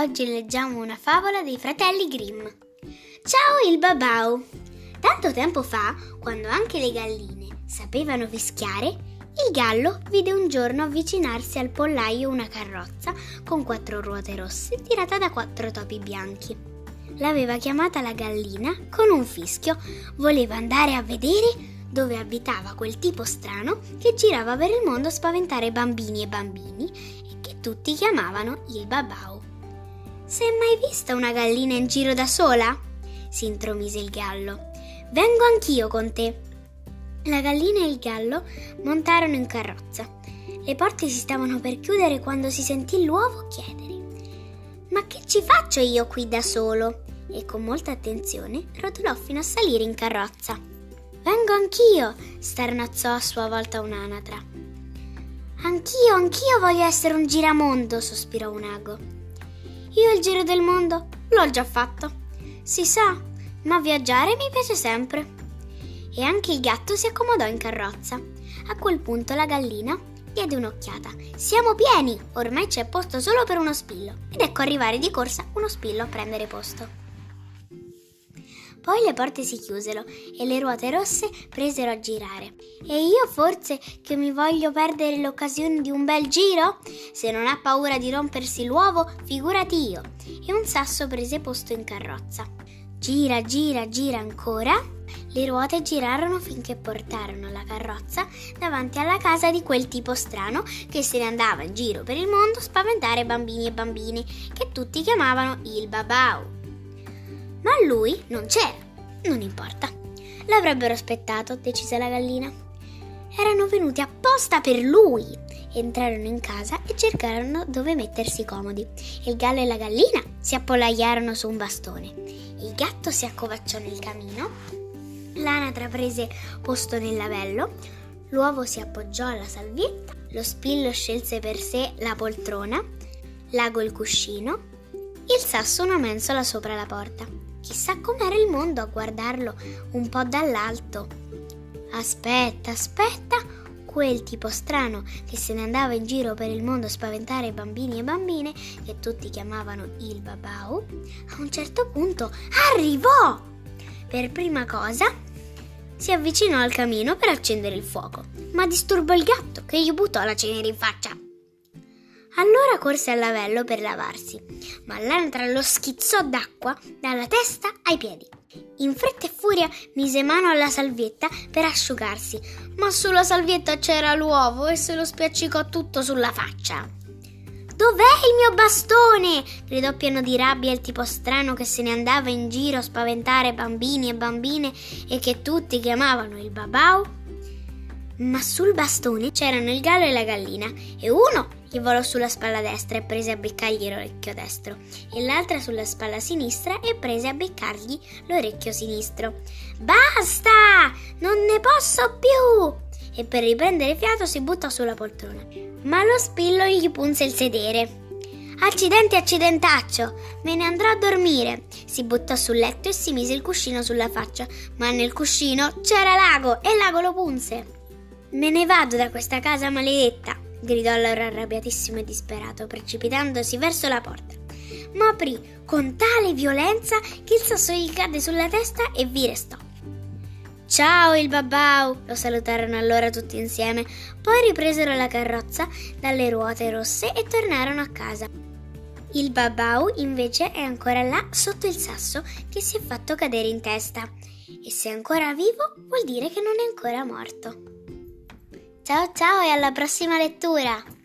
Oggi leggiamo una favola dei fratelli Grimm. Ciao il Babau! Tanto tempo fa, quando anche le galline sapevano fischiare, il gallo vide un giorno avvicinarsi al pollaio una carrozza con 4 ruote rosse tirata da 4 topi bianchi. L'aveva chiamata la gallina con un fischio, voleva andare a vedere dove abitava quel tipo strano che girava per il mondo a spaventare bambini e bambini e che tutti chiamavano il Babau. «Se hai mai vista una gallina in giro da sola?» si intromise il gallo. «Vengo anch'io con te!» La gallina e il gallo montarono in carrozza. Le porte si stavano per chiudere quando si sentì l'uovo chiedere: «Ma che ci faccio io qui da solo?» E con molta attenzione rotolò fino a salire in carrozza. «Vengo anch'io!» starnazzò a sua volta un'anatra. Anch'io voglio essere un giramondo!» sospirò un ago. «Io il giro del mondo l'ho già fatto, si sa, ma viaggiare mi piace sempre!» E anche il gatto si accomodò in carrozza. A quel punto la gallina diede un'occhiata. «Siamo pieni! Ormai c'è posto solo per uno spillo!» Ed ecco arrivare di corsa uno spillo a prendere posto. Poi le porte si chiusero e le ruote rosse presero a girare. «E io forse che mi voglio perdere l'occasione di un bel giro? Se non ha paura di rompersi l'uovo, figurati io!» E un sasso prese posto in carrozza. Gira, gira, gira ancora. Le ruote girarono finché portarono la carrozza davanti alla casa di quel tipo strano che se ne andava in giro per il mondo a spaventare bambini e bambine, che tutti chiamavano il Babau. Ma lui non c'era. «Non importa, l'avrebbero aspettato», decise la gallina. Erano venuti apposta per lui. Entrarono in casa e cercarono dove mettersi comodi. Il gallo e la gallina si appollaiarono su un bastone. Il gatto si accovacciò nel camino. L'anatra prese posto nel lavello. L'uovo si appoggiò alla salvietta. Lo spillo scelse per sé la poltrona, l'ago il cuscino, il sasso una mensola sopra la porta. Chissà com'era il mondo a guardarlo un po' dall'alto. Aspetta, quel tipo strano che se ne andava in giro per il mondo a spaventare bambini e bambine, che tutti chiamavano il Babau, a un certo punto arrivò. Per prima cosa si avvicinò al camino per accendere il fuoco, ma disturbò il gatto, che gli buttò la cenere in faccia. Allora corse al lavello per lavarsi, ma l'anatra lo schizzò d'acqua dalla testa ai piedi. In fretta e furia mise mano alla salvietta per asciugarsi, ma sulla salvietta c'era l'uovo e se lo spiaccicò tutto sulla faccia. «Dov'è il mio bastone?» gridò pieno di rabbia il tipo strano che se ne andava in giro a spaventare bambini e bambine e che tutti chiamavano il Babau. Ma sul bastone c'erano il gallo e la gallina, e uno gli volò sulla spalla destra e prese a beccargli l'orecchio destro, e l'altra sulla spalla sinistra e prese a beccargli l'orecchio sinistro. «Basta! Non ne posso più!» E per riprendere fiato si buttò sulla poltrona, ma lo spillo gli punse il sedere. Accidentaccio! Me ne andrò a dormire!» Si buttò sul letto e si mise il cuscino sulla faccia, ma nel cuscino c'era l'ago e l'ago lo punse. «Me ne vado da questa casa maledetta!» gridò allora arrabbiatissimo e disperato, precipitandosi verso la porta, ma aprì con tale violenza che il sasso gli cadde sulla testa e vi restò. «Ciao il Babau!» lo salutarono allora tutti insieme, poi ripresero la carrozza dalle ruote rosse e tornarono a casa. Il Babau invece è ancora là sotto il sasso che si è fatto cadere in testa, e se è ancora vivo vuol dire che non è ancora morto. Ciao e alla prossima lettura!